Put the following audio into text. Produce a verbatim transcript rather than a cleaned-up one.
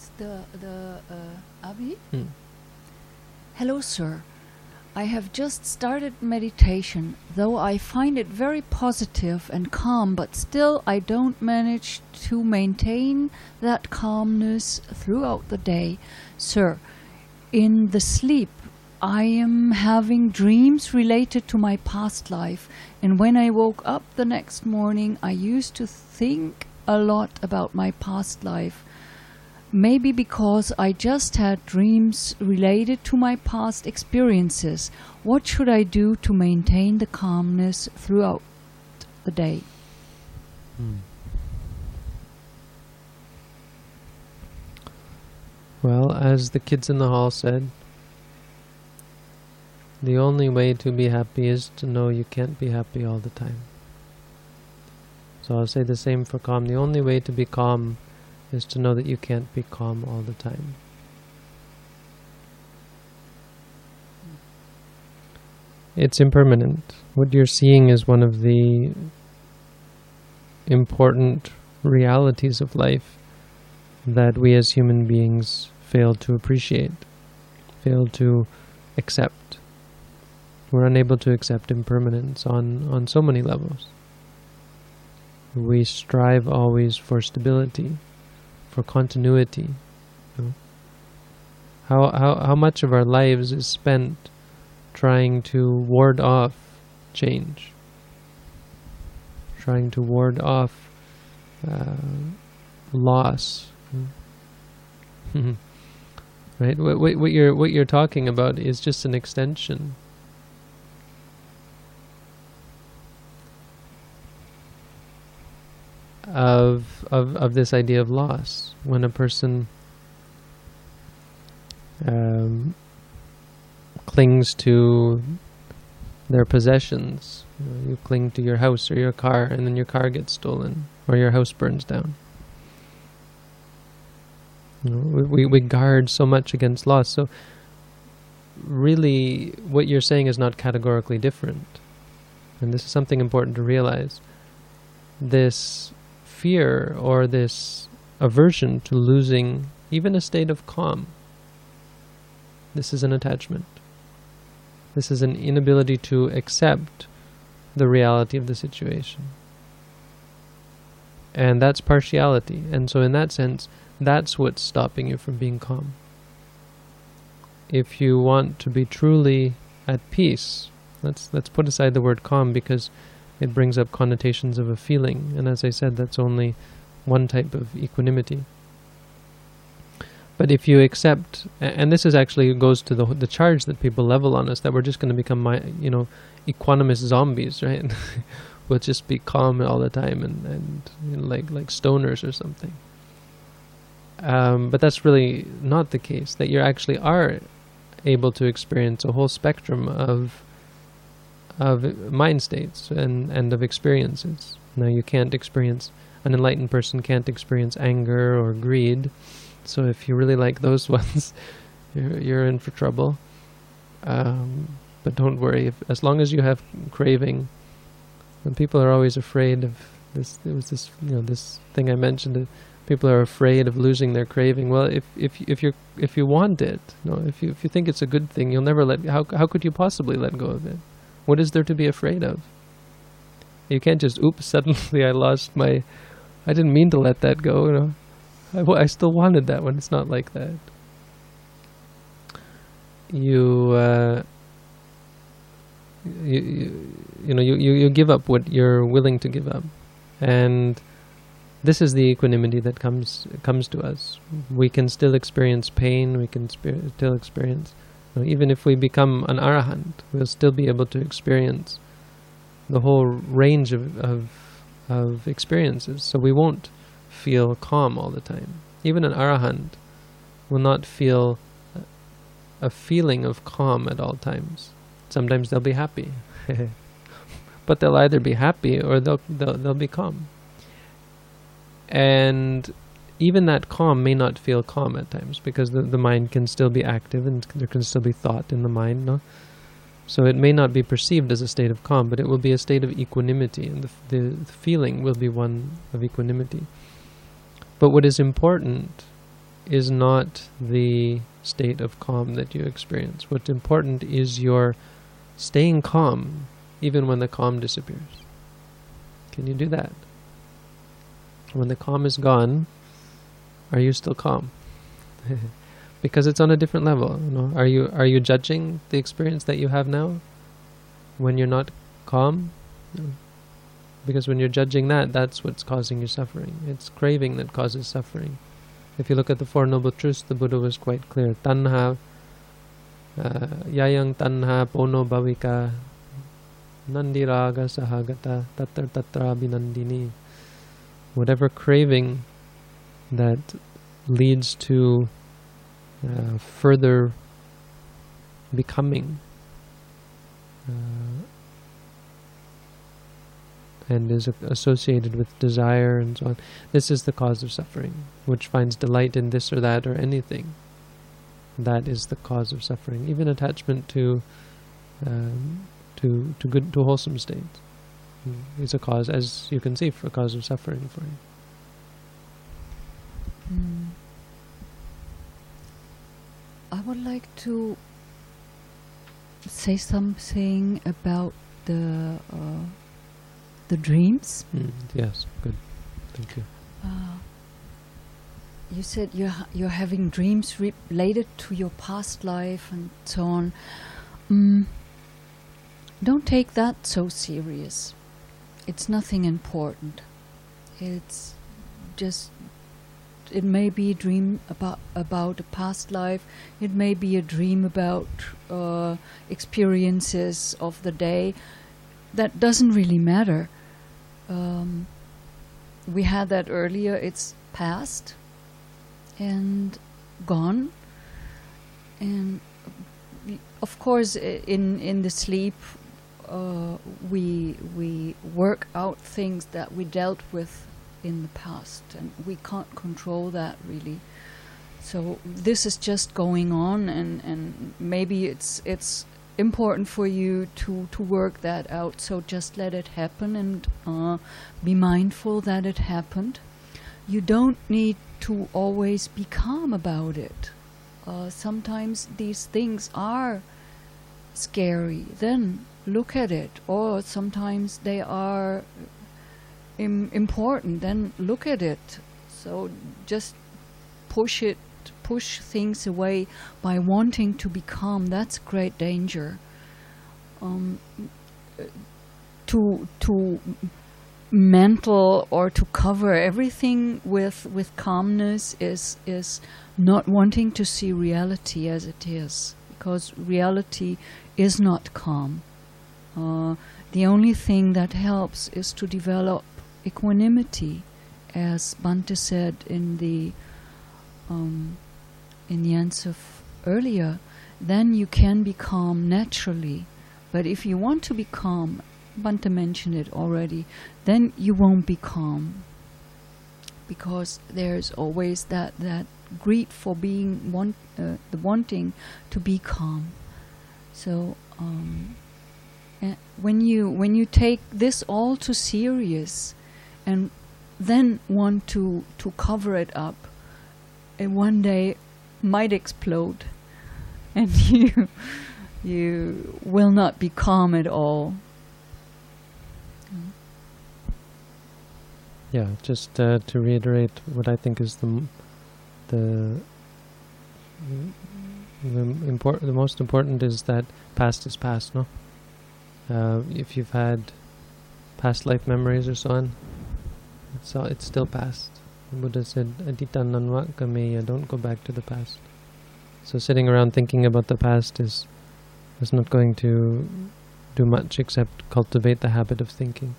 it's the, the uh, Abhi. Hmm. Hello, sir. I have just started meditation, though I find it very positive and calm, but still I don't manage to maintain that calmness throughout the day. Sir, in the sleep, I am having dreams related to my past life, and when I woke up the next morning, I used to think a lot about my past life. Maybe because I just had dreams related to my past experiences. What should I do to maintain the calmness throughout the day? Hmm. Well, as the kids in the hall said, the only way to be happy is to know you can't be happy all the time. So I'll say the same for calm. The only way to be calm is to know that you can't be calm all the time. It's impermanent. What you're seeing is one of the important realities of life that we as human beings fail to appreciate, fail to accept. We're unable to accept impermanence on, on so many levels. We strive always for stability, for continuity. You know? How how how much of our lives is spent trying to ward off change, trying to ward off uh, loss? Mm-hmm. Right. What, what what you're what you're talking about is just an extension. Of, of of this idea of loss. When a person um, clings to their possessions, you know, you cling to your house or your car, and then your car gets stolen, or your house burns down. You know, we, we guard so much against loss. So really what you're saying is not categorically different. And this is something important to realize. This fear or this aversion to losing even a state of calm, this is an attachment. This is an inability to accept the reality of the situation. And that's partiality. And so in that sense, that's what's stopping you from being calm. If you want to be truly at peace, let's let's put aside the word calm, because it brings up connotations of a feeling, and as I said, that's only one type of equanimity. But if you accept, and this is actually goes to the the charge that people level on us, that we're just going to become, my, you know, equanimous zombies, right? We'll just be calm all the time, and, and you know, like like stoners or something. Um, but that's really not the case. That you actually are able to experience a whole spectrum of. of mind states and, and of experiences. Now you can't experience, an enlightened person can't experience anger or greed, so if you really like those ones, you're, you're in for trouble. Um, but don't worry, if, as long as you have craving, and people are always afraid of this, it was this, you know, this thing I mentioned, that people are afraid of losing their craving. Well, if if if you if you want it, you know, if you if you think it's a good thing, you'll never let, how how could you possibly let go of it? What is there to be afraid of? You can't just, oops, suddenly I lost my, I didn't mean to let that go. You know, I, well, I still wanted that one. It's not like that. You, uh, you, you, you know, you, you, you give up what you're willing to give up. And this is the equanimity that comes, comes to us. We can still experience pain. We can spe- still experience Even if we become an arahant, we'll still be able to experience the whole range of, of of experiences. So we won't feel calm all the time. Even an arahant will not feel a feeling of calm at all times. Sometimes they'll be happy, but they'll either be happy or they'll, they'll they'll be calm. And even that calm may not feel calm at times, because the, the mind can still be active and there can still be thought in the mind. No? So it may not be perceived as a state of calm, but it will be a state of equanimity, and the, the, the feeling will be one of equanimity. But what is important is not the state of calm that you experience. What's important is your staying calm, even when the calm disappears. Can you do that? When the calm is gone, are you still calm? Because it's on a different level. You know? Are you are you judging the experience that you have now when you're not calm? No. Because when you're judging that, that's what's causing you suffering. It's craving that causes suffering. If you look at the Four Noble Truths, the Buddha was quite clear. Tanha, uh, Yayang Tanha Pono Bhavika Nandiraga Sahagata Tatar Tatra abinandini. Whatever craving that leads to uh, further becoming uh, and is associated with desire and so on, this is the cause of suffering. Which finds delight in this or that or anything, that is the cause of suffering. Even attachment to um, to to good to wholesome states is a cause, as you can see, for a cause of suffering for you. Mm. I would like to say something about the uh, the dreams. Mm, yes, good. Thank you. Uh, you said you're ha- you're having dreams re- related to your past life and so on. Mm. Don't take that so serious. It's nothing important. It's just, it may be a dream about about a past life. It may be a dream about uh, experiences of the day. That doesn't really matter. Um, we had that earlier. It's past and gone. And of course, in in the sleep, Uh, we we work out things that we dealt with in the past, and we can't control that really. So this is just going on, and, and maybe it's it's important for you to, to work that out. So just let it happen and uh, be mindful that it happened. You don't need to always be calm about it. Uh, sometimes these things are scary. Then look at it, or sometimes they are im- important, then look at it. So just push it, push things away by wanting to be calm. That's great danger. Um, to to mantle or to cover everything with with calmness is is not wanting to see reality as it is, because reality is not calm. Uh, the only thing that helps is to develop equanimity, as Bhante said in the um, in the answer f- earlier. Then you can be calm naturally. But if you want to be calm, Bhante mentioned it already, then you won't be calm, because there's always that that greed for being want uh, the wanting to be calm. So. Um, Uh, when you when you take this all too serious, and then want to to cover it up, it one day might explode, and you you will not be calm at all. Yeah, just uh, to reiterate what I think is the m- the the important the most important is that past is past, no. Uh, if you've had past life memories or so on, it's, all, it's still past. The Buddha said, Adita nava kameya, don't go back to the past. So sitting around thinking about the past is, is not going to do much except cultivate the habit of thinking.